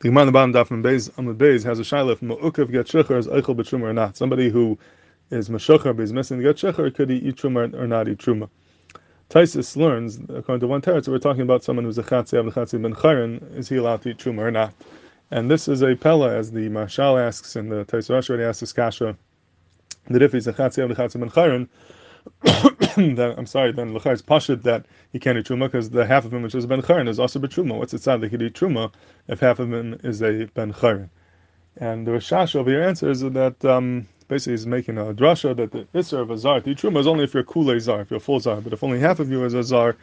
The Gemara on the bottom, Daf M'Bayz, Amud Bayz, has a shaila if Ma'ukev get shochar is Eichel betruma or not. Somebody who is meshochar but is missing the get shochar, could he eat truma or not eat truma? Taisus learns, according to one teretz, we're talking about someone who's a chatziyav lechatziyav ben charen. Is he allowed to eat truma or not? And this is a pella, as the mashal asks, and the Tais Rashi already asks the skasha, that if he's a chatziyav lechatziyav ben charen, then Lachar is pshat that he can't eat truma because the half of him which is Benchurin is also betruma. What's it sound that he could eat truma if half of him is a Benchurin? And the Roshash over here answers that basically he's making a drasha that the Isser of a Zar to eat truma is only if you're Kulei Zar, if you're full Zar. But if only half of you is a Zar,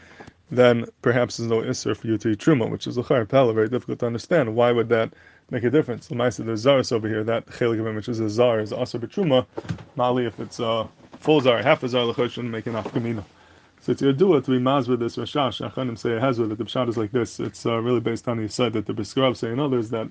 then perhaps there's no Isser for you to eat truma, which is Lachar pella, very difficult to understand. Why would that make a difference? The Maisa, there's Zaris over here, that Khalik of him which is a Zar is also betruma. Mali, if it's full zar, half a zar, l'chor shouldn't make enough kamino. So it's your dua to be maz with this Roshash. Achanim say it has with it. The pshat is like this. It's really based on the side that the b'skarab say and others that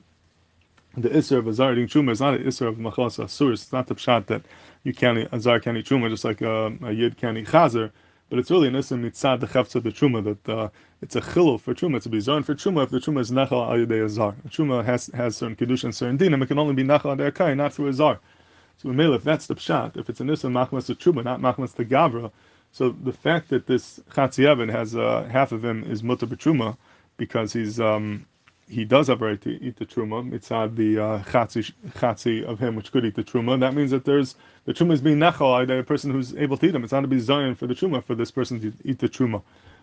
the isser of a zar eating truma is not an isser of machmas eszars. It's not the pshat that you can't, a zar can't eat truma just like a yid can't eat chazer. But it's really an isser mitzah the chavtza the truma that it's a chilul for truma. It's a bizarin for truma if the truma is nechala al yedei a zar. The truma has certain kedusha and certain dinam. It can only be nechala derkai, not through a zar. So if that's the pshat, if it's an isser machmas the truma, not machmas the gavra, so the fact that this chatziyavin has half of him is mutter betruma because he does have a right to eat the truma. It's on the chatzi of him which could eat the truma. That means that there's the truma is being nachal by a person who's able to eat him. It's not to be zayin for the truma for this person to eat the truma.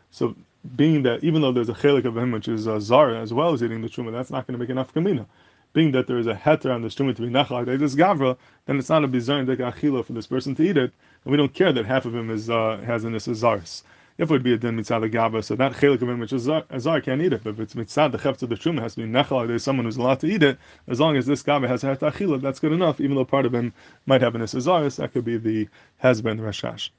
So being that even though there's a chalik of him which is a zara as well as eating the truma, that's not going to make enough kamina. Being that there is a heter on the truma to be nachal like this gavra, then it's not a bizarre achila for this person to eat it, and we don't care that half of him is has an eszars. If it would be a din mitzad the gavra, so that chelik of him which is a zar can't eat it. But if it's mitzad the chefetz of the truma has to be nachal, there's someone who's allowed to eat it. As long as this gavra has a heter achila, that's good enough. Even though part of him might have an eszars, that could be the hezben Roshash.